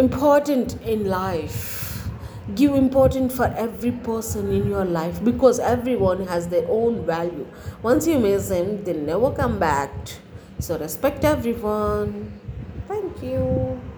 important in life. Give important for every person in your life, because everyone has their own value. Once you miss them, they never come back. So respect everyone. Thank you.